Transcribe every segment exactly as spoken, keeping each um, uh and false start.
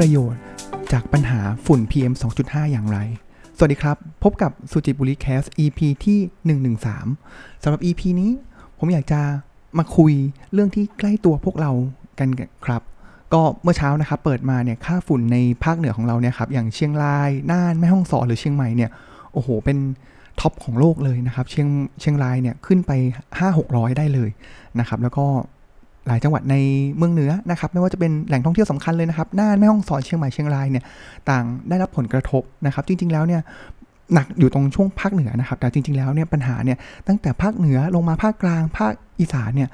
ประโยชน์จากปัญหาฝุ่น พี เอ็ม สองจุดห้า อย่างไรสวัสดีครับพบกับสุจิบุรีแคส อี พี ที่หนึ่งร้อยสิบสามสำหรับ อี พี นี้ผมอยากจะมาคุยเรื่องที่ใกล้ตัวพวกเรากันครับก็เมื่อเช้านะครับเปิดมาเนี่ยค่าฝุ่นในภาคเหนือของเราเนี่ยครับอย่างเชียงรายน่านแม่ฮ่องสอนหรือเชียงใหม่เนี่ยโอ้โหเป็นท็อปของโลกเลยนะครับเชียงเชียงรายเนี่ยขึ้นไป ห้าหกร้อย ได้เลยนะครับแล้วก็หลายจังหวัดในเมืองเหนือนะครับไม่ว่าจะเป็นแหล่งท่องเที่ยวสำคัญเลยนะครับน่านแม่ฮ่องสอนเชียงใหม่เชียงรายเนี่ยต่างได้รับผลกระทบนะครับจริงๆแล้วเนี่ยหนักอยู่ตรงช่วงภาคเหนือนะครับแต่จริงๆแล้วเนี่ยปัญหาเนี่ยตั้งแต่ภาคเหนือลงมาภาคกลางภาคอีสานเนี่ย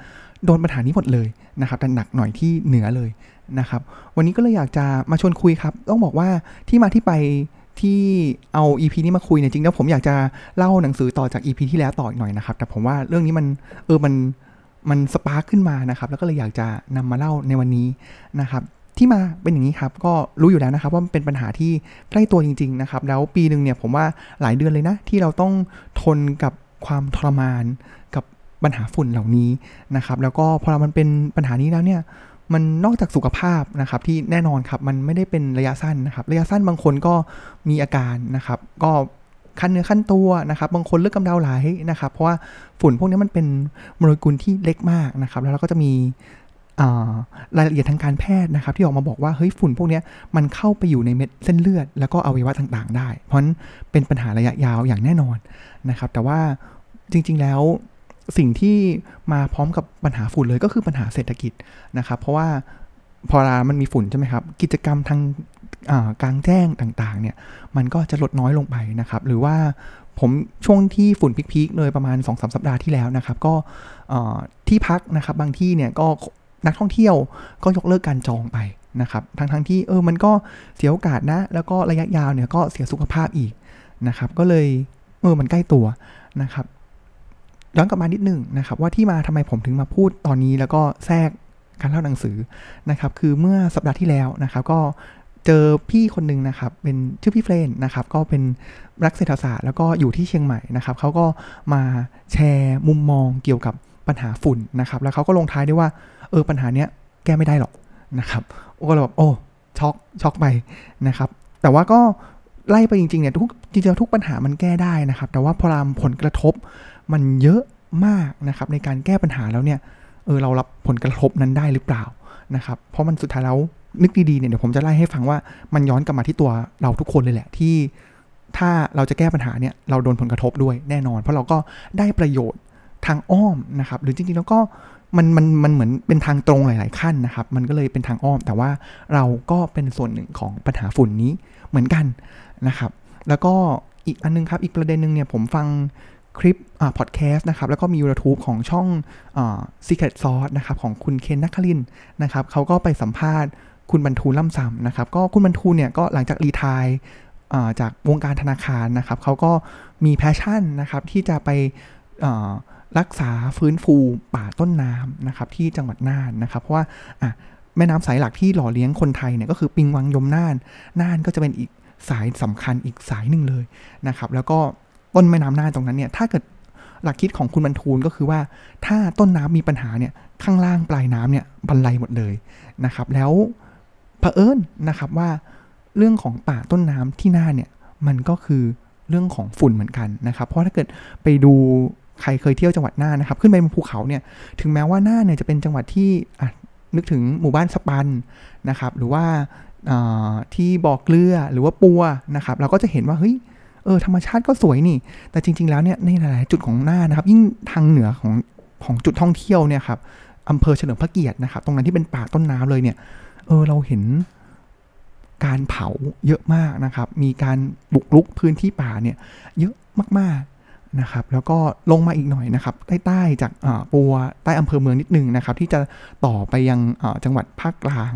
โดนปัญหานี้หมดเลยนะครับแต่หนักหน่อยที่เหนือเลยนะครับวันนี้ก็เลยอยากจะมาชวนคุยครับต้องบอกว่าที่มาที่ไปที่เอา อี พี นี้มาคุยเนี่ยจริงแล้วผมอยากจะเล่าหนังสือต่อจาก อี พี ที่แล้วต่ออีกหน่อยนะครับแต่ผมว่าเรื่องนี้มันเออมันมันสปาร์คขึ้นมานะครับแล้วก็เลยอยากจะนำมาเล่าในวันนี้นะครับที่มาเป็นอย่างนี้ครับก็รู้อยู่แล้วนะครับว่ามันเป็นปัญหาที่ใกล้ตัวจริงๆนะครับแล้วปีนึงเนี่ยผมว่าหลายเดือนเลยนะที่เราต้องทนกับความทรมานกับปัญหาฝุ่นเหล่านี้นะครับแล้วก็พอมันเป็นปัญหานี้แล้วเนี่ยมันนอกจากสุขภาพนะครับที่แน่นอนครับมันไม่ได้เป็นระยะสั้นนะครับระยะสั้นบางคนก็มีอาการนะครับก็คันเนื้อคันตัวนะครับบางคนเลือดกำเดาไหลนะครับเพราะว่าฝุ่นพวกนี้มันเป็นโมเลกุลที่เล็กมากนะครับแล้วเราก็จะมีรายละเอียดทางการแพทย์นะครับที่ออกมาบอกว่าเฮ้ยฝุ่นพวกนี้มันเข้าไปอยู่ในเม็ดเส้นเลือดแล้วก็อวัยวะต่างๆได้เพราะฉะนั้นเป็นปัญหาระยะยาวอย่างแน่นอนนะครับแต่ว่าจริงๆแล้วสิ่งที่มาพร้อมกับปัญหาฝุ่นเลยก็คือปัญหาเศรษฐกิจนะครับเพราะว่าพอรามันมีฝุ่นใช่ไหมครับกิจกรรมทางกลางแจ้งต่างๆเนี่ยมันก็จะลดน้อยลงไปนะครับหรือว่าผมช่วงที่ฝุ่นพีคๆเลยประมาณ สองถึงสาม สัปดาห์ที่แล้วนะครับก็ที่พักนะครับบางที่เนี่ยก็นักท่องเที่ยวก็ยกเลิกการจองไปนะครับทั้งๆที่เออมันก็เสียโอกาสนะแล้วก็ระยะยาวเนี่ยก็เสียสุขภาพอีกนะครับก็เลยเออมันใกล้ตัวนะครับย้อนกลับมานิดนึงนะครับว่าที่มาทำไมผมถึงมาพูดตอนนี้แล้วก็แทรกการเล่าหนังสือนะครับคือเมื่อสัปดาห์ที่แล้วนะครับก็เจอพี่คนนึงนะครับเป็นชื่อพี่เฟรนนะครับก็เป็นนักเศรษฐศาสตร์แล้วก็อยู่ที่เชียงใหม่นะครับเขาก็มาแชร์มุมมองเกี่ยวกับปัญหาฝุ่นนะครับแล้วเขาก็ลงท้ายด้วยว่าเออปัญหาเนี้ยแก้ไม่ได้หรอกนะครับก็เลยแบบโอ้ช็อกช็อกไปนะครับแต่ว่าก็ไล่ไปจริงๆเนี่ยทุกจริงๆทุกปัญหามันแก้ได้นะครับแต่ว่าพอรามผลกระทบมันเยอะมากนะครับในการแก้ปัญหาแล้วเนี่ยเออเรารับผลกระทบนั้นได้หรือเปล่านะครับเพราะมันสุดท้ายแล้วนึกดีๆเนี่ยเดี๋ยวผมจะไล่ให้ฟังว่ามันย้อนกลับมาที่ตัวเราทุกคนเลยแหละที่ถ้าเราจะแก้ปัญหาเนี่ยเราโดนผลกระทบด้วยแน่นอนเพราะเราก็ได้ประโยชน์ทางอ้อมนะครับหรือจริงๆแล้วก็มันมันมันเหมือนเป็นทางตรงหลายๆขั้นนะครับมันก็เลยเป็นทางอ้อมแต่ว่าเราก็เป็นส่วนหนึ่งของปัญหาฝุ่นนี้เหมือนกันนะครับแล้วก็อีกอันนึงครับอีกประเด็นนึงเนี่ยผมฟังคลิปอ่าพอดแคสต์นะครับแล้วก็มี YouTube ของช่องอ่า Secret Sauce นะครับของคุณเคนนักคลินนะครับเขาก็ไปสัมภาษณ์คุณบรรทูลล่ำซำนะครับก็คุณบรรทูลเนี่ยก็หลังจากรีไทร์อ่าจากวงการธนาคารนะครับเขาก็มีแพชชั่นนะครับที่จะไปอ่ารักษาฟื้นฟูป่าต้นน้ำนะครับที่จังหวัดน่านนะครับเพราะว่าอ่ะแม่น้ำสายหลักที่หล่อเลี้ยงคนไทยเนี่ยก็คือปิงวังยมน่านน่านก็จะเป็นอีกสายสำคัญอีกสายหนึ่งเลยนะครับแล้วก็ต้นแม่น้ำน่านตรงนั้นเนี่ยถ้าเกิดหลักคิดของคุณบรรทูลก็คือว่าถ้าต้นน้ำมีปัญหาเนี่ยข้างล่างปลายน้ำเนี่ยบรรลัยหมดเลยนะครับแล้วเผอิญนะครับว่าเรื่องของป่าต้นน้ำที่น่านเนี่ยมันก็คือเรื่องของฝุ่นเหมือนกันนะครับเพราะถ้าเกิดไปดูใครเคยเที่ยวจังหวัดน่านนะครับขึ้นไปบนภูเขาเนี่ยถึงแม้ว่าน่านเนี่ยจะเป็นจังหวัดที่อ่ะนึกถึงหมู่บ้านสปันนะครับหรือว่าที่บ่อเกลือหรือว่าปัวนะครับเราก็จะเห็นว่าเฮ้ยเออธรรมชาติก็สวยนี่แต่จริงๆแล้วเนี่ยในหลายๆจุดของน่านนะครับยิ่งทางเหนือของของจุดท่องเที่ยวเนี่ยครับอำเภอเฉลิมพระเกียรตินะครับตรงนั้นที่เป็นป่าต้นน้ำเลยเนี่ยเออเราเห็นการเผาเยอะมากนะครับมีการบุกรุกพื้นที่ป่าเนี่ยเยอะมากๆนะครับแล้วก็ลงมาอีกหน่อยนะครับใต้ๆจากปัวใต้อำเภอเมืองนิดนึงนะครับที่จะต่อไปยังจังหวัดภาคกลาง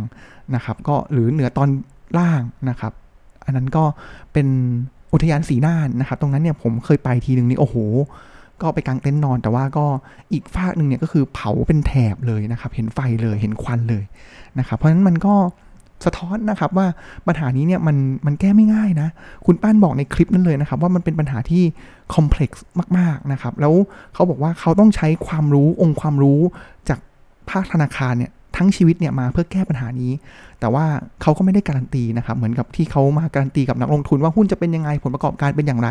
นะครับก็หรือเหนือตอนล่างนะครับอันนั้นก็เป็นอุทยานสีน่านนะครับตรงนั้นเนี่ยผมเคยไปทีนึงนี่โอ้โหก็ไปกางเต็นท์นอนแต่ว่าก็อีกฝากนึงเนี่ยก็คือเผาเป็นแถบเลยนะครับเห็นไฟเลยเห็นควันเลยนะครับเพราะฉะนั้นมันก็สะท้อนนะครับว่าปัญหานี้เนี่ยมันมันแก้ไม่ง่ายนะคุณป้านบอกในคลิปนั้นเลยนะครับว่ามันเป็นปัญหาที่คอมเพล็กซ์มากๆนะครับแล้วเขาบอกว่าเขาต้องใช้ความรู้องค์ความรู้จากภาคธนาคารเนี่ยท ทั้งชีวิตเนี่ยมาเพื่อแก้ปัญหานี้แต่ว่าเขาก็ไม่ได้การันตีนะครับเหมือนกับที่เขามาการันตีกับนักลงทุนว่าหุ้นจะเป็นยังไงผลประกอบการเป็นอย่างไร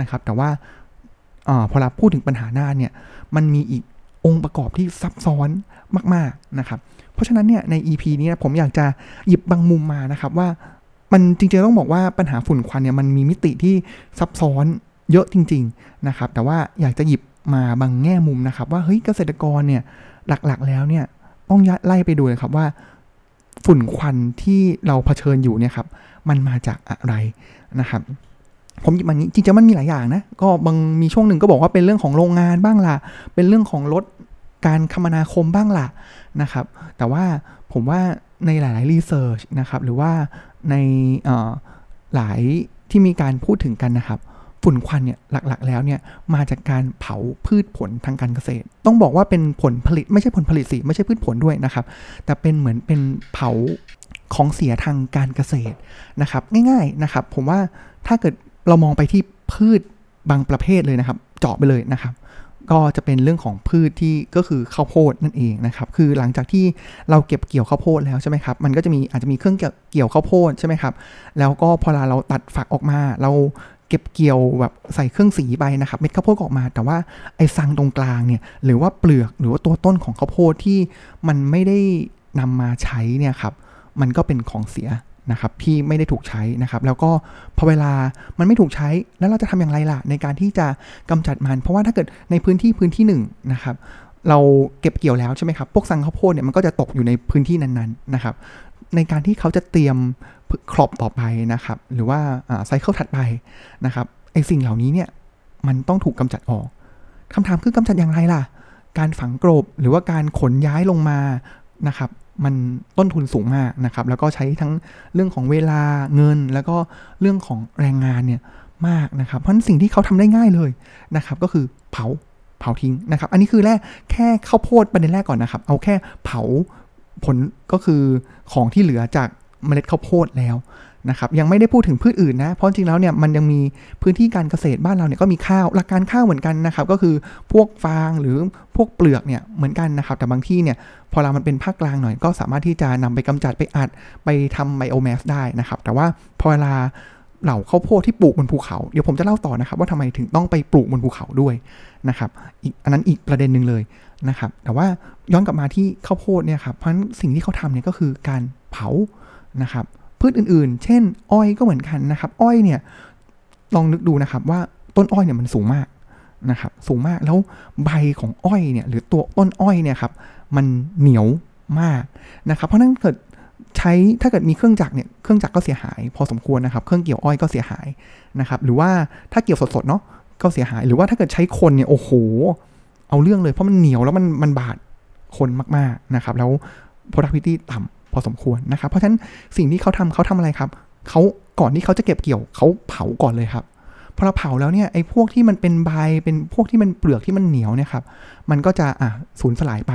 นะครับแต่ว่าเอ่อพอเราพูดถึงปัญหาหน้าเนี่ยมันมีอีกองค์ประกอบที่ซับซ้อนมากๆนะครับเพราะฉะนั้นเนี่ยใน อี พี นี้ผมอยากจะหยิบบางมุมมานะครับว่ามันจริงๆต้องบอกว่าปัญหาฝุ่นควันเนี่ยมันมีมิติที่ซับซ้อนเยอะจริงๆนะครับแต่ว่าอยากจะหยิบมาบางแง่มุมนะครับว่าเฮ้ยเกษตรกรเนี่ยหลักๆแล้วเนี่ยต้องไล่ไปดูเลยครับว่าฝุ่นควันที่เราเผชิญอยู่เนี่ยครับมันมาจากอะไรนะครับผมหยิบมันนี้จริงๆมันมีหลายอย่างนะก็บางมีช่วงหนึ่งก็บอกว่าเป็นเรื่องของโรงงานบ้างล่ะเป็นเรื่องของรถการคมนาคมบ้างล่ะนะครับแต่ว่าผมว่าในหลายๆรีเสิร์ชนะครับหรือว่าในหลายที่มีการพูดถึงกันนะครับฝุ่นควันเนี่ยหลักๆแล้วเนี่ยมาจากการเผาพืชผลทางการเกษตรต้องบอกว่าเป็นผลผลิตไม่ใช่ผลผลิตสิไม่ใช่พืชผลด้วยนะครับแต่เป็นเหมือนเป็นเผาของเสียทางการเกษตรนะครับง่ายๆนะครับผมว่าถ้าเกิดเรามองไปที่พืชบางประเภทเลยนะครับเจาะไปเลยนะครับก็จะเป็นเรื่องของพืชที่ก็คือข้าวโพดนั่นเองนะครับคือหลังจากที่เราเก็บเกี่ยวข้าวโพดแล้วใช่ไหมครับมันก็จะมีอาจจะมีเครื่องเกี่ยวข้าวโพดใช่ไหมครับแล้วก็พอเราตัดฝักออกมาเราเก็บเกี่ยวแบบใส่เครื่องสีไปนะครับเม็ดข้าวโพดออกมาแต่ว่าไอ้ซังตรงกลางเนี่ยหรือว่าเปลือกหรือว่าตัวต้นของข้าวโพดที่มันไม่ได้นำมาใช้เนี่ยครับมันก็เป็นของเสียนะครับที่ไม่ได้ถูกใช้นะครับแล้วก็พอเวลามันไม่ถูกใช้แล้วเราจะทำอย่างไรล่ะในการที่จะกำจัดมันเพราะว่าถ้าเกิดในพื้นที่พื้นที่หนึ่งนะครับเราเก็บเกี่ยวแล้วใช่ไหมครับพวกซังข้าวโพดเนี่ยมันก็จะตกอยู่ในพื้นที่นั้นๆนะครับในการที่เขาจะเตรียมครอบต่อไปนะครับหรือว่าไซเคิลถัดไปนะครับไอ้สิ่งเหล่านี้เนี่ยมันต้องถูกกำจัดออกคำถามคือกำจัดอย่างไรล่ะการฝังกลบหรือว่าการขนย้ายลงมานะครับมันต้นทุนสูงมากนะครับแล้วก็ใช้ทั้งเรื่องของเวลาเงินแล้วก็เรื่องของแรงงานเนี่ยมากนะครับเพราะฉะนั้นสิ่งที่เขาทำได้ง่ายเลยนะครับก็คือเผาเผาทิ้งนะครับอันนี้คือแรกแค่ข้าวโพดประเด็นแรกก่อนนะครับเอาแค่เผาผลก็คือของที่เหลือจากเมล็ดข้าวโพดแล้วนะครับยังไม่ได้พูดถึงพืชอื่นนะเพราะจริงแล้วเนี่ยมันยังมีพื้นที่การเกษตรบ้านเราเนี่ยก็มีข้าวหลักการข้าวเหมือนกันนะครับก็คือพวกฟางหรือพวกเปลือกเนี่ยเหมือนกันนะครับแต่บางที่เนี่ยพอเรามันเป็นภาคกลางหน่อยก็สามารถที่จะนำไปกำจัดไปอัดไปทำไบโอแมสได้นะครับแต่ว่าพอเวลาเหล่าข้าวโพดที่ปลูกบนภูเขาเดี๋ยวผมจะเล่าต่อนะครับว่าทำไมถึงต้องไปปลูกบนภูเขาด้วยนะครับอันนั้นอีกประเด็นหนึ่งเลยนะครับแต่ว่าย้อนกลับมาที่ข้าวโพดเนี่ยครับเพราะฉะนั้นสิ่งที่เขาทำเนี่ยก็คือการเผานะครับพืชอื่นๆเช่นอ้อยก็เหมือนกันนะครับอ้อยเนี่ยลองนึกดูนะครับว่าต้นอ้อยเนี่ยมันสูงมากนะครับสูงมากแล้วใบของอ้อยเนี่ยหรือตัวต้นอ้อยเนี่ยครับมันเหนียวมากนะครับเพราะนั้นเกิดใช้ถ้าเกิดมีเครื่องจักรเนี่ยเครื่องจักรก็เสียหายพอสมควรนะครับเครื่องเกี่ยวอ้อยก็เสียหายนะครับหรือว่าถ้าเกี่ยวสดๆเนาะก็เสียหายหรือว่าถ้าเกิดใช้คนเนี่ยโอ้โหเอาเรื่องเลยเพราะมันเหนียวแล้วมันมันบาดคนมากๆนะครับแล้ว productivity ต่ำพอสมควรนะครับเพราะฉะนั้นสิ่งที่เขาทำเขาทำอะไรครับเขาก่อนที่เขาจะเก็บเกี่ยวเขาเผาก่อนเลยครับพอเราเผาแล้วเนี่ยไอ้พวกที่มันเป็นใบเป็นพวกที่มันเปลือกที่มันเหนียวเนี่ยครับมันก็จะอ่ะสูญสลายไป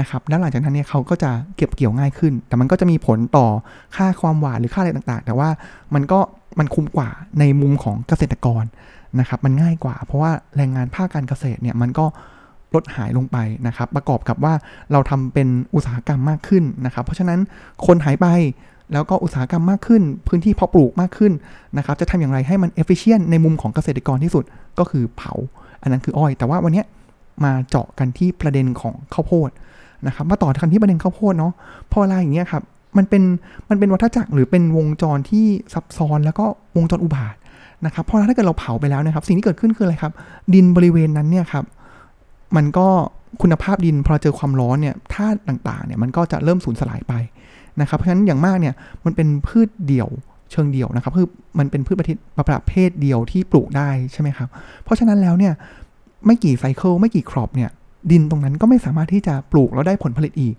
นะครับแล้วหลังจากนั้นเนี่ยเขาก็จะเก็บเกี่ยวง่ายขึ้นแต่มันก็จะมีผลต่อค่าความหวานหรือค่าอะไรต่างๆแต่ว่ามันก็มันคุ้มกว่าในมุมของเกษตรกรนะครับมันง่ายกว่าเพราะว่าแรงงานภาคการเกษตรเนี่ยมันก็ลดหายลงไปนะครับประกอบกับว่าเราทำเป็นอุตสาหกรรมมากขึ้นนะครับเพราะฉะนั้นคนหายไปแล้วก็อุตสาหกรรมมากขึ้นพื้นที่เพาะปลูกมากขึ้นนะครับจะทำอย่างไรให้มัน efficient ในมุมของเกษตรกรที่สุดก็คือเผาอันนั้นคืออ้อยแต่ว่าวันนี้มาเจาะกันที่ประเด็นของข้าวโพดนะครับมาต่อกันที่ประเด็นข้าวโพดเนาะพออะไรอย่างเงี้ยครับมันเป็นมันเป็นวัฏจักรหรือเป็นวงจรที่ซับซ้อนแล้วก็วงจรอุบาทนะครับเพราะถ้าเกิดเราเผาไปแล้วนะครับสิ่งที่เกิดขึ้นคืออะไรครับดินบริเวณนั้นเนี่ยครับมันก็คุณภาพดินพอเจอความร้อนเนี่ยธาตุต่างๆเนี่ยมันก็จะเริ่มสูญสลายไปนะครับเพราะฉะนั้นอย่างมากเนี่ยมันเป็นพืชเดี่ยวเชิงเดี่ยวนะครับคือมันเป็นพืชประเภทเดียวที่ปลูกได้ใช่ไหมครับเพราะฉะนั้นแล้วเนี่ยไม่กี่ไซเคิลไม่กี่ครอบเนี่ยดินตรงนั้นก็ไม่สามารถที่จะปลูกแล้วได้ผลผลิตอีก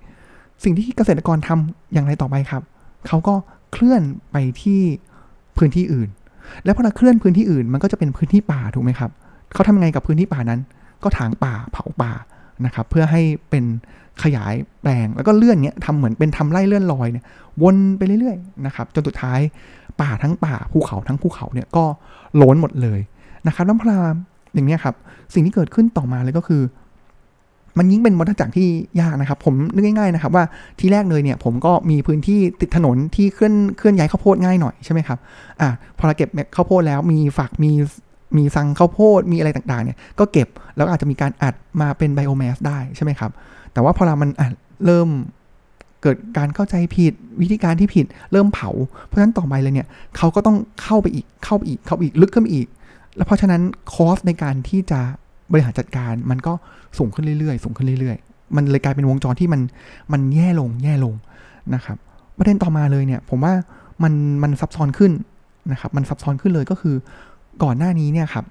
สิ่งที่เกษตรกรทำอย่างไรต่อไปครับเขาก็เคลื่อนไปที่พื้นที่อื่นและพอเคลื่อนพื้นที่อื่นมันก็จะเป็นพื้นที่ป่าถูกไหมครับเขาทำไงกับพื้นที่ป่านั้นก็ถางป่าเผาป่านะครับเพื่อให้เป็นขยายแปลงแล้วก็เลื่อนเนี้ยทำเหมือนเป็นทำไร่เลื่อนลอยเนี่ยวนไปเรื่อยๆนะครับจนสุดท้ายป่าทั้งป่าภูเขาทั้งภูเขาเนี่ยก็ล้นหมดเลยนะครับน้ำพรามอย่างเงี้ยครับสิ่งที่เกิดขึ้นต่อมาเลยก็คือ มันยิ่งเป็นวัฏจักรที่ยากนะครับผมนึกง่ายๆนะครับว่าทีแรกเลยเนี่ยผมก็มีพื้นที่ติดถนนที่เคลื่อนเคลื่อนย้ายข้าวโพดง่ายหน่อยใช่ไหมครับอ่ะพอเราเก็บข้าวโพดแล้วมีฝักมีมีซังข้าวโพดมีอะไรต่างๆเนี่ยก็เก็บแล้วอาจจะมีการอัดมาเป็นไบโอแมสได้ใช่ไหมครับแต่ว่าพอเรามันอัดเริ่มเกิดการเข้าใจผิดวิธีการที่ผิดเริ่มเผาเพราะฉะนั้นต่อไปเลยเนี่ยเขาก็ต้องเข้าไปอีกเข้าไปอีกเข้าไปอีกลึกขึ้นไปอีกแล้วเพราะฉะนั้นคอสในการที่จะบริหารจัดการมันก็สูงขึ้นเรื่อยๆสูงขึ้นเรื่อยๆมันเลยกลายเป็นวงจรที่มันมันแย่ลงแย่ลงนะครับประเด็นต่อมาเลยเนี่ยผมว่ามันมันซับซ้อนขึ้นนะครับมันซับซ้อนขึ้นเลยก็คือก่อนหน้านี้เนี่ยครับ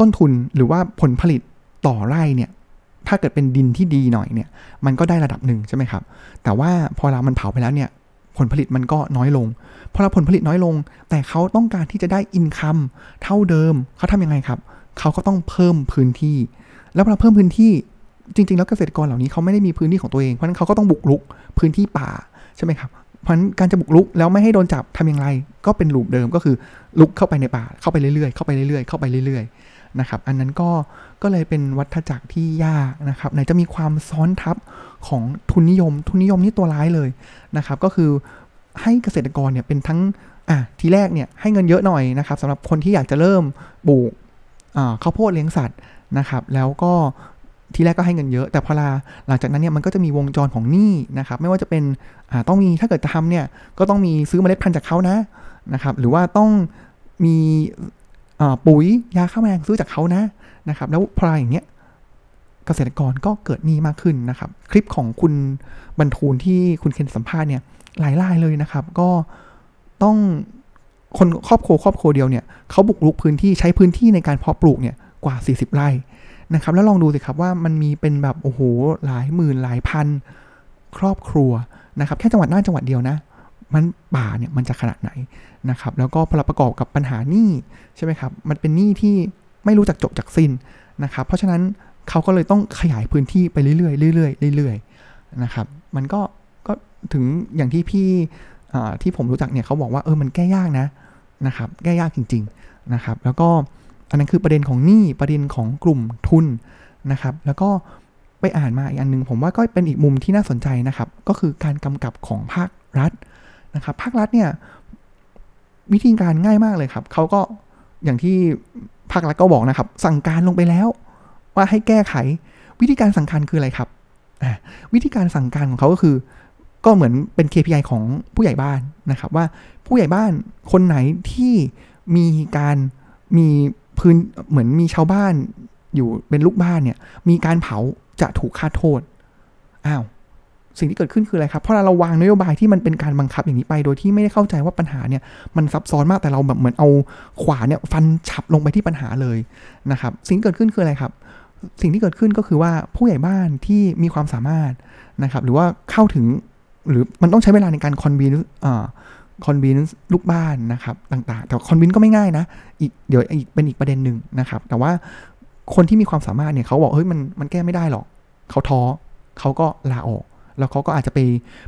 ต้นทุนหรือว่าผลผลิตต่อไร่เนี่ยถ้าเกิดเป็นดินที่ดีหน่อยเนี่ยมันก็ได้ระดับหนึ่งใช่ไหมครับแต่ว่าพอเรามันเผาไปแล้วเนี่ยผลผลิตมันก็น้อยลงพอเราผลผลิตน้อยลงแต่เขาต้องการที่จะได้อินคัมเท่าเดิมเขาทำยังไงครับเขาก็ต้องเพิ่มพื้นที่แล้วพอเพิ่มพื้นที่จริงๆแล้วเกษตรกรเหล่านี้เขาไม่ได้มีพื้นที่ของตัวเองเพราะนั้นเขาก็ต้องบุกรุกพื้นที่ป่าใช่ไหมครับเพราะนั้นการจะบุกรุกแล้วไม่ให้โดนจับทำอย่างไรก็เป็นลูปเดิมก็คือลุกเข้าไปในป่าเข้าไปเรื่อยๆเข้าไปเรื่อยๆเข้าไปเรื่อยๆนะครับอันนั้นก็ก็เลยเป็นวัฏจักรที่ยากนะครับไหนจะมีความซ้อนทับของทุนนิยมทุนนิยมนี่ตัวร้ายเลยนะครับก็คือให้เกษตรกรเนี่ยเป็นทั้งอ่ะทีแรกเนี่ยให้เงินเยอะหน่อยนะครับสำหรับคนที่อยากจะเริ่มปลูกอ่าข้าวโพดเลี้ยงสัตว์นะครับแล้วก็ทีแรกก็ให้เงินเยอะแต่พอลาหลังจากนั้นเนี่ยมันก็จะมีวงจรของหนี้นะครับไม่ว่าจะเป็นอ่าต้องมีถ้าเกิดจะทำเนี่ยก็ต้องมีซื้อเมล็ดพันธุ์จากเขานะนะครับหรือว่าต้องมีปุ๋ยยาฆ่าแมลงซื้อจากเขานะนะครับแล้วพลายอย่างเงี้ยเกษตรกรก็เกิดหนี้มากขึ้นนะครับคลิปของคุณบรรทูลที่คุณเคนสัมภาษณ์เนี่ยหลายรายเลยนะครับก็ต้องคนครอบครัวครอบครัวเดียวเนี่ยเขาบุกรุกพื้นที่ใช้พื้นที่ในการเพาะปลูกเนี่ยกว่าสี่สิบไร่นะครับแล้วลองดูสิครับว่ามันมีเป็นแบบโอ้โหหลายหมื่นหลายพันครอบครัวนะครับแค่จังหวัดน่านจังหวัดเดียวนะมันป่าเนี่ยมันจะขนาดไหนนะครับแล้วก็พอประกอบกับปัญหาหนี้ใช่ไหมครับมันเป็นหนี้ที่ไม่รู้จักจบจากสิ้นนะครับเพราะฉะนั้นเขาก็เลยต้องขยายพื้นที่ไปเรื่อยๆเรื่อยๆเรื่อยๆนะครับมันก็ก็ถึงอย่างที่พี่ที่ผมรู้จักเนี่ยเขาบอกว่าเออมันแก้ยากนะนะครับแก้ยากจริงๆนะครับแล้วก็อันนั้นคือประเด็นของหนี้ประเด็นของกลุ่มทุนนะครับแล้วก็ไปอ่านมาอีกอันนึงผมว่าก็เป็นอีกมุมที่น่าสนใจนะครับก็คือการกำกับของภาครัฐนะครับภาครัฐเนี่ยวิธีการง่ายมากเลยครับเขาก็อย่างที่ภาครัฐก็บอกนะครับสั่งการลงไปแล้วว่าให้แก้ไขวิธีการสั่งการคืออะไรครับวิธีการสั่งการของเขาก็คือก็เหมือนเป็น เค พี ไอ ของผู้ใหญ่บ้านนะครับว่าผู้ใหญ่บ้านคนไหนที่มีการมีพื้นเหมือนมีชาวบ้านอยู่เป็นลูกบ้านเนี่ยมีการเผาจะถูกฆ่าโทษอ้าวสิ่งที่เกิดขึ้นคืออะไรครับเพราะเราวางนโยบายที่มันเป็นการบังคับอย่างนี้ไปโดยที่ไม่ได้เข้าใจว่าปัญหาเนี่ยมันซับซ้อนมากแต่เราแบบเหมือนเอาขวานเนี่ยฟันฉับลงไปที่ปัญหาเลยนะครับสิ่งเกิดขึ้นคืออะไรครับสิ่งที่เกิดขึ้นก็คือว่าผู้ใหญ่บ้านที่มีความสามารถนะครับหรือว่าเข้าถึงหรือมันต้องใช้เวลาในการคอนวินส์คอนวินส์ลูกบ้านนะครับต่างๆแต่คอนวินส์ก็ไม่ง่ายนะอีกเดี๋ยวอีกเป็นอีกประเด็นหนึ่งนะครับแต่ว่าคนที่มีความสามารถเนี่ยเขาบอกเฮ้ยมันมันแก้ไม่ได้หรอกเขาท้อเขาก็ลาออกแล้วเขาก็อาจจะไป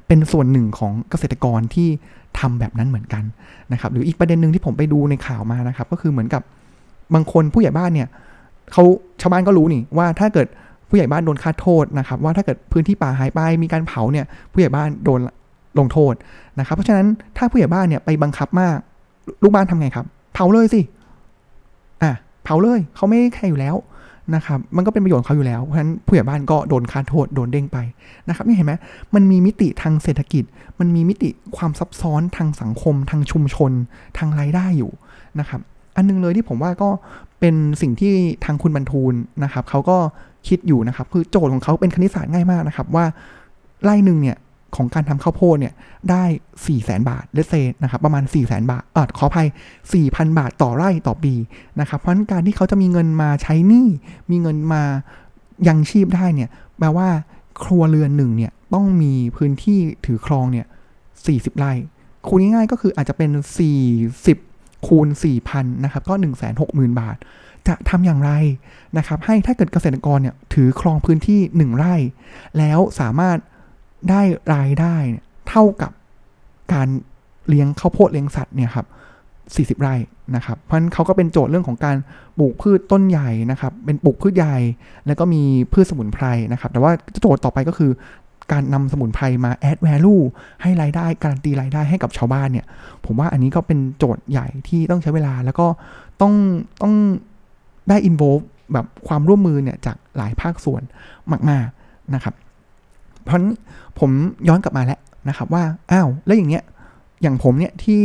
เป็นส่วนหนึ่งของเกษตรกรที่ทำแบบนั้นเหมือนกันนะครับหรืออีกประเด็นหนึ่งที่ผมไปดูในข่าวมานะครับก็คือเหมือนกับบางคนผู้ใหญ่บ้านเนี่ยเขาชาวบ้านก็รู้นี่ว่าถ้าเกิดผู้ใหญ่บ้านโดนฆ่าโทษนะครับว่าถ้าเกิดพื้นที่ป่าหายไปมีการเผาเนี่ยผู้ใหญ่บ้านโดนลงโทษนะครับเพราะฉะนั้นถ้าผู้ใหญ่บ้านเนี่ยไปบังคับมากลูกบ้านทำไงครับเผาเลยสิอ่ะเผาเลยเขาไม่แคร์อยู่แล้วนะครับมันก็เป็นประโยชน์เขาอยู่แล้วเพราะฉะนั้นผู้ใหญ่บ้านก็โดนฆ่าโทษโดนเด้งไปนะครับนี่เห็นไหมมันมีมิติทางเศรษฐกิจมันมีมิติความซับซ้อนทางสังคมทางชุมชนทางรายได้อยู่นะครับอันนึงเลยที่ผมว่าก็เป็นสิ่งที่ทางคุณบรรทูลนะครับเขาก็คิดอยู่นะครับคือโจทย์ของเขาเป็นคณิตศาสตร์ง่ายมากนะครับว่าไร่นึงเนี่ยของการทำข้าวโพดเนี่ยได้ สี่แสน บาทเลสเซนะครับประมาณ สี่แสน บาทเอ่อขออภัย สี่พัน บาทต่อไร่ต่อปีนะครับเพราะฉะนั้นการที่เขาจะมีเงินมาใช้หนี้มีเงินมายังชีพได้เนี่ยแปลว่าครัวเรือนหนึ่งเนี่ยต้องมีพื้นที่ถือครองเนี่ยสี่สิบไร่คูณง่ายๆก็คืออาจจะเป็นสี่สิบคูณ สี่พัน นะครับก็ หนึ่งแสนหกหมื่น บาทจะทำอย่างไรนะครับให้ถ้าเกิดเกษตรกรเนี่ยถือครองพื้นที่หนึ่งไร่แล้วสามารถได้รายได้เท่ากับการเลี้ยงข้าวโพดเลี้ยงสัตว์เนี่ยครับ สี่สิบ ไร่นะครับเพราะฉะนั้นเขาก็เป็นโจทย์เรื่องของการปลูกพืชต้นใหญ่นะครับเป็นปลูกพืชใหญ่แล้วก็มีพืชสมุนไพรนะครับแต่ว่าโจทย์ต่อไปก็คือการนำสมุนไพรมา add value ให้รายได้การันตีรายได้ให้กับชาวบ้านเนี่ยผมว่าอันนี้ก็เป็นโจทย์ใหญ่ที่ต้องใช้เวลาแล้วก็ต้องต้องได้ involve แบบความร่วมมือเนี่ยจากหลายภาคส่วนมากๆนะครับเพราะฉะนั้นผมย้อนกลับมาแล้วนะครับว่าอ้าวแล้วอย่างเนี้ยอย่างผมเนี่ยที่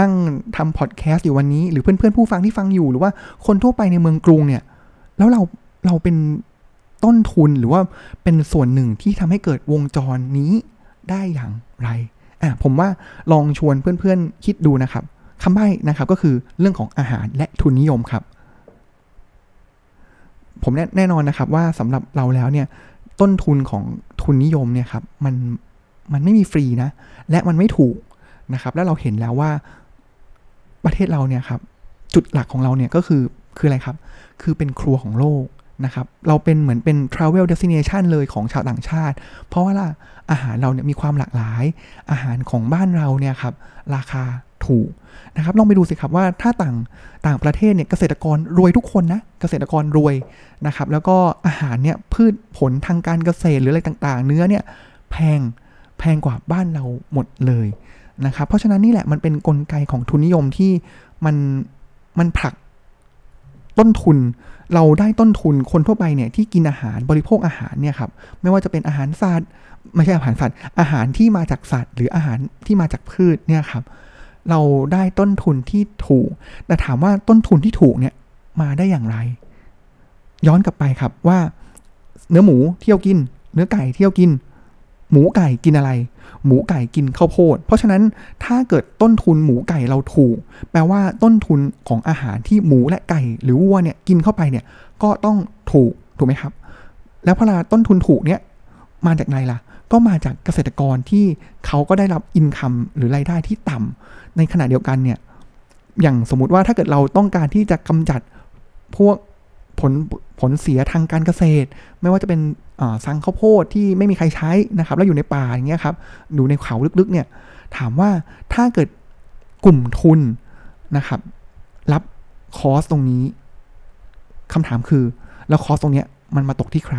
นั่งทำพอดแคสต์อยู่วันนี้หรือเพื่อนๆผู้ฟังที่ฟังอยู่หรือว่าคนทั่วไปในเมืองกรุงเนี่ยแล้วเราเราเป็นต้นทุนหรือว่าเป็นส่วนหนึ่งที่ทำให้เกิดวงจรนี้ได้อย่างไรอ่ะผมว่าลองชวนเพื่อนๆคิดดูนะครับคำใบ้นะครับก็คือเรื่องของอาหารและทุนนิยมครับผมแน่แน่นอนนะครับว่าสำหรับเราแล้วเนี่ยต้นทุนของทุนนิยมเนี่ยครับมันมันไม่มีฟรีนะและมันไม่ถูกนะครับแล้วเราเห็นแล้วว่าประเทศเราเนี่ยครับจุดหลักของเราเนี่ยก็คือคืออะไรครับคือเป็นครัวของโลกนะครับเราเป็นเหมือนเป็น travel destination เลยของชาวต่างชาติเพราะว่าอาหารเราเนี่ยมีความหลากหลายอาหารของบ้านเราเนี่ยครับราคาถูกนะครับลองไปดูสิครับว่าถ้าต่างต่างประเทศเนี่ยเกษตรกรรวยทุกคนนะเกษตรกรรวยนะครับแล้วก็อาหารเนี่ยพืชผลทางการเกษตรหรืออะไรต่างๆเนื้อเนี่ยแพงแพงกว่าบ้านเราหมดเลยนะครับเพราะฉะนั้นนี่แหละมันเป็นกลไกของทุนนิยมที่มันมันผลักต้นทุนเราได้ต้นทุนคนทั่วไปเนี่ยที่กินอาหารบริโภคอาหารเนี่ยครับไม่ว่าจะเป็นอาหารสัตว์ไม่ใช่อาหารสัตว์อาหารที่มาจากสัตว์หรืออาหารที่มาจากพืชเนี่ยครับเราได้ต้นทุนที่ถูกแต่ถามว่าต้นทุนที่ถูกเนี่ยมาได้อย่างไรย้อนกลับไปครับว่าเนื้อหมูที่เรากินเนื้อไก่ที่เรากินหมูไก่กินอะไรหมูไก่กินข้าวโพดเพราะฉะนั้นถ้าเกิดต้นทุนหมูไก่เราถูกแปลว่าต้นทุนของอาหารที่หมูและไก่หรือวัวเนี่ยกินเข้าไปเนี่ยก็ต้องถูกถูกไหมครับแล้วพอต้นทุนถูกเนี่ยมาจากไหนล่ะก็มาจากเกษตรกรที่เขาก็ได้รับอินคัมหรือรายได้ที่ต่ำในขณะเดียวกันเนี่ยอย่างสมมุติว่าถ้าเกิดเราต้องการที่จะกำจัดพวกผลผลเสียทางการเกษตรไม่ว่าจะเป็นซังข้าวโพดที่ไม่มีใครใช้นะครับแล้วอยู่ในป่าอย่างเงี้ยครับอยู่ในเขาลึกๆเนี่ยถามว่าถ้าเกิดกลุ่มทุนนะครับรับคอสตรงนี้คำถามคือแล้วคอสตรงเนี้ยมันมาตกที่ใคร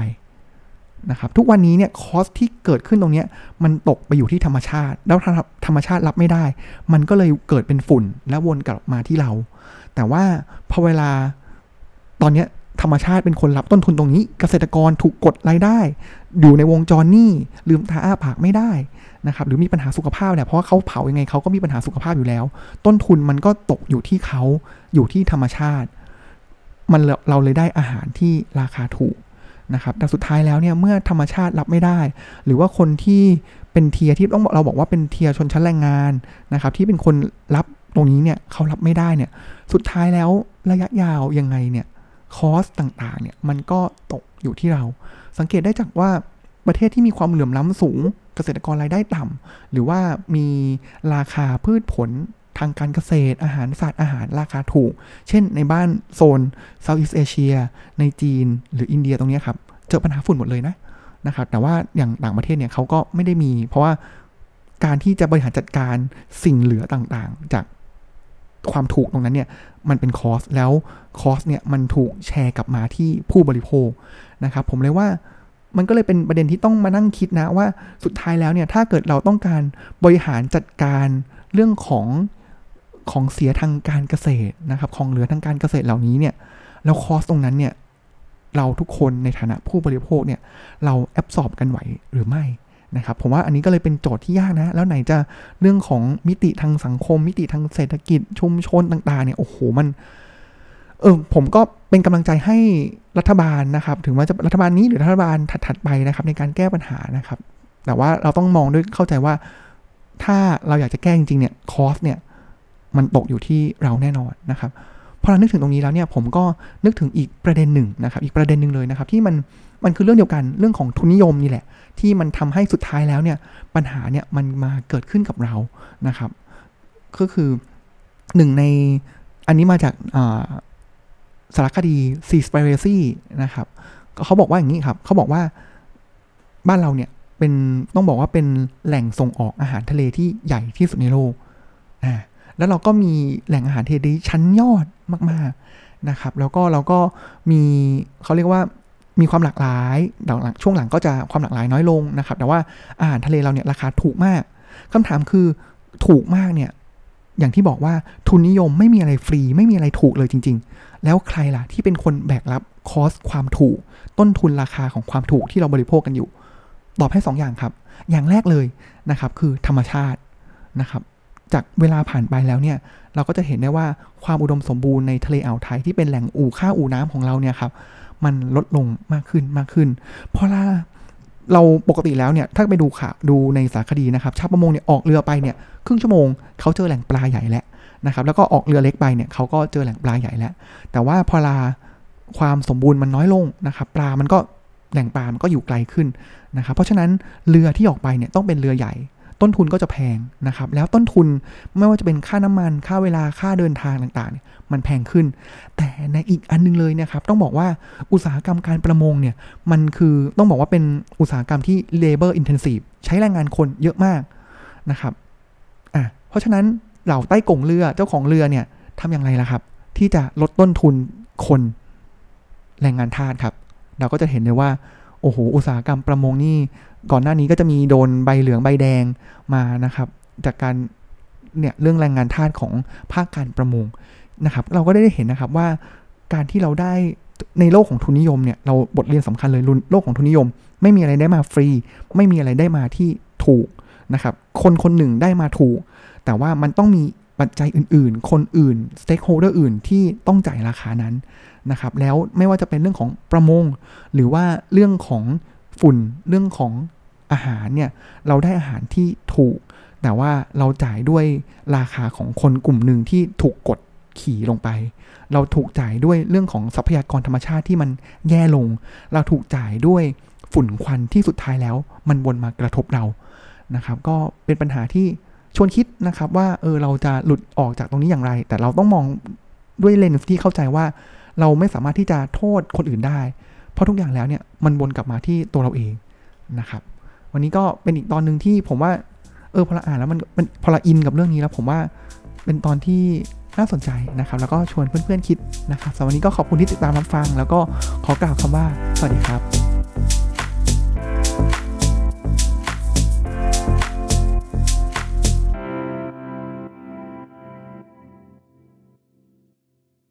นะครับทุกวันนี้เนี่ยคอสที่เกิดขึ้นตรงเนี้ยมันตกไปอยู่ที่ธรรมชาติแล้วธรรมชาติรับไม่ได้มันก็เลยเกิดเป็นฝุ่นและวนกลับมาที่เราแต่ว่าพอเวลาตอนเนี้ยธรรมชาติเป็นคนรับต้นทุนตรงนี้เกษตรกรถูกกดรายได้อยู่ในวงจรหนี้ลืมตาอ้าปากไม่ได้นะครับหรือมีปัญหาสุขภาพเนี่ยเพราะเขาเผายังไงเขาก็มีปัญหาสุขภาพอยู่แล้วต้นทุนมันก็ตกอยู่ที่เขาอยู่ที่ธรรมชาติมันเราเลยได้อาหารที่ราคาถูกนะครับแต่สุดท้ายแล้วเนี่ยเมื่อธรรมชาติรับไม่ได้หรือว่าคนที่เป็นเทียที่ต้องเราบอกว่าเป็นเทียชนชั้นแรงงานนะครับที่เป็นคนรับตรงนี้เนี่ยเขารับไม่ได้เนี่ยสุดท้ายแล้วระยะยาวยังไงเนี่ยคอสต่างๆเนี่ยมันก็ตกอยู่ที่เราสังเกตได้จากว่าประเทศที่มีความเหลื่อมล้ำสูงเกษตรกรรายได้ต่ำหรือว่ามีราคาพืชผลทางการเกษตรอาหารสัตว์อาหารราคาถูกเช่นในบ้านโซน Southeast Asia ในจีนหรืออินเดียตรงนี้ครับเจอปัญหาฝุ่นหมดเลยนะนะครับแต่ว่าอย่างต่างประเทศเนี่ยเขาก็ไม่ได้มีเพราะว่าการที่จะบริหารจัดการสิ่งเหลือต่างๆจากความถูกตรงนั้นเนี่ยมันเป็นคอสแล้วคอสเนี่ยมันถูกแชร์กลับมาที่ผู้บริโภคนะครับผมเลยว่ามันก็เลยเป็นประเด็นที่ต้องมานั่งคิดนะว่าสุดท้ายแล้วเนี่ยถ้าเกิดเราต้องการบริหารจัดการเรื่องของของเสียทางการเกษตรนะครับของเหลือทางการเกษตรเหล่านี้เนี่ยแล้วคอสตรงนั้นเนี่ยเราทุกคนในฐานะผู้บริโภคเนี่ยเราแอบซอบกันไหวหรือไม่นะครับผมว่าอันนี้ก็เลยเป็นโจทย์ที่ยากนะแล้วไหนจะเรื่องของมิติทางสังคมมิติทางเศรษฐกิจชุมชนต่างๆเนี่ยโอ้โหมันเออผมก็เป็นกำลังใจให้รัฐบาลนะครับถึงว่าจะรัฐบาลนี้หรือรัฐบาลถัดๆไปนะครับในการแก้ปัญหานะครับแต่ว่าเราต้องมองด้วยเข้าใจว่าถ้าเราอยากจะแก้จริงๆเนี่ยคอสเนี่ยมันตกอยู่ที่เราแน่นอนนะครับพอเรานึกถึงตรงนี้แล้วเนี่ยผมก็นึกถึงอีกประเด็นหนึ่งนะครับอีกประเด็นหนึ่งเลยนะครับที่มันมันคือเรื่องเดียวกันเรื่องของทุนนิยมนี่แหละที่มันทำให้สุดท้ายแล้วเนี่ยปัญหาเนี่ยมันมาเกิดขึ้นกับเรานะครับก็คือหนึ่งในอันนี้มาจากสารคดี Seaspiracy นะครับเขาบอกว่าอย่างนี้ครับเขาบอกว่าบ้านเราเนี่ยเป็นต้องบอกว่าเป็นแหล่งส่งออกอาหารทะเลที่ใหญ่ที่สุดในโลก แล้วเราก็มีแหล่งอาหารเทดีชั้นยอดมากๆนะครับแล้วก็เราก็มีเขาเรียกว่ามีความหลากหลายหลังช่วงหลังก็จะความหลากหลายน้อยลงนะครับแต่ว่าอาหารทะเลเราเนี่ยราคาถูกมากคำถามคือถูกมากเนี่ยอย่างที่บอกว่าทุนนิยมไม่มีอะไรฟรีไม่มีอะไรถูกเลยจริงๆแล้วใครล่ะที่เป็นคนแบกรับคอสความถูกต้นทุนราคาของความถูกที่เราบริโภคกันอยู่ตอบให้สองอย่างครับอย่างแรกเลยนะครับคือธรรมชาตินะครับจากเวลาผ่านไปแล้วเนี่ยเราก็จะเห็นได้ว่าความอุดมสมบูรณ์ในทะเลอ่าวไทยที่เป็นแหล่งอู่ข้าวอู่น้ำของเราเนี่ยครับมันลดลงมากขึ้นมากขึ้นเพราะเราปกติแล้วเนี่ยถ้าไปดูข่าวดูในสารคดีนะครับชาวประมงเนี่ยออกเรือไปเนี่ยครึ่งชั่วโมงเขาเจอแหล่งปลาใหญ่แล้วนะครับแล้วก็ออกเรือเล็กไปเนี่ยเขาก็เจอแหล่งปลาใหญ่แล้วแต่ว่าพอลาความสมบูรณ์มันน้อยลงนะครับปลามันก็แหล่งปลามันก็อยู่ไกลขึ้นนะครับเพราะฉะนั้นเรือที่ออกไปเนี่ยต้องเป็นเรือใหญ่ต้นทุนก็จะแพงนะครับแล้วต้นทุนไม่ว่าจะเป็นค่าน้ำมันค่าเวลาค่าเดินทางต่างๆมันแพงขึ้นแต่ในอีกอันนึงเลยนะครับต้องบอกว่าอุตสาหกรรมการประมงเนี่ยมันคือต้องบอกว่าเป็นอุตสาหกรรมที่ labor intensive ใช้แรงงานคนเยอะมากนะครับอ่ะเพราะฉะนั้นเหล่าใต้กงเรือเจ้าของเรือเนี่ยทำอย่างไรล่ะครับที่จะลดต้นทุนคนแรงงานทาสครับเราก็จะเห็นเลยว่าโอ้โหอุตสาหกรรมประมงนี่ก่อนหน้านี้ก็จะมีโดนใบเหลืองใบแดงมานะครับจากการเนี่ยเรื่องแรงงานทาสของภาคการประมงนะครับเราก็ได้เห็นนะครับว่าการที่เราได้ในโลกของทุนนิยมเนี่ยเราบทเรียนสำคัญเลยโลกของทุนนิยมไม่มีอะไรได้มาฟรีไม่มีอะไรได้มาที่ถูกนะครับคนคนหนึ่งได้มาถูกแต่ว่ามันต้องมีปัจจัยอื่นๆคนอื่นสเต็กโฮลเดอร์อื่นที่ต้องจ่ายราคานั้นนะครับแล้วไม่ว่าจะเป็นเรื่องของประมงหรือว่าเรื่องของฝุ่นเรื่องของอาหารเนี่ยเราได้อาหารที่ถูกแต่ว่าเราจ่ายด้วยราคาของคนกลุ่มหนึ่งที่ถูกกดขี่ลงไปเราถูกจ่ายด้วยเรื่องของทรัพยากรธรรมชาติที่มันแย่ลงเราถูกจ่ายด้วยฝุ่นควันที่สุดท้ายแล้วมันวนมากระทบเรานะครับก็เป็นปัญหาที่ชวนคิดนะครับว่าเออเราจะหลุดออกจากตรงนี้อย่างไรแต่เราต้องมองด้วยเลนส์ที่เข้าใจว่าเราไม่สามารถที่จะโทษคนอื่นได้เพราะทุกอย่างแล้วเนี่ยมันวนกลับมาที่ตัวเราเองนะครับวันนี้ก็เป็นอีกตอนนึงที่ผมว่าเออพอละอ่านแล้วมันเป็นพอละอินกับเรื่องนี้แล้วผมว่าเป็นตอนที่น่าสนใจนะครับแล้วก็ชวนเพื่อนๆคิดนะครับสำหรับวันนี้ก็ขอบคุณที่ติดตามรับฟังแล้วก็ขอกล่าวคำว่าสวัสดีครับ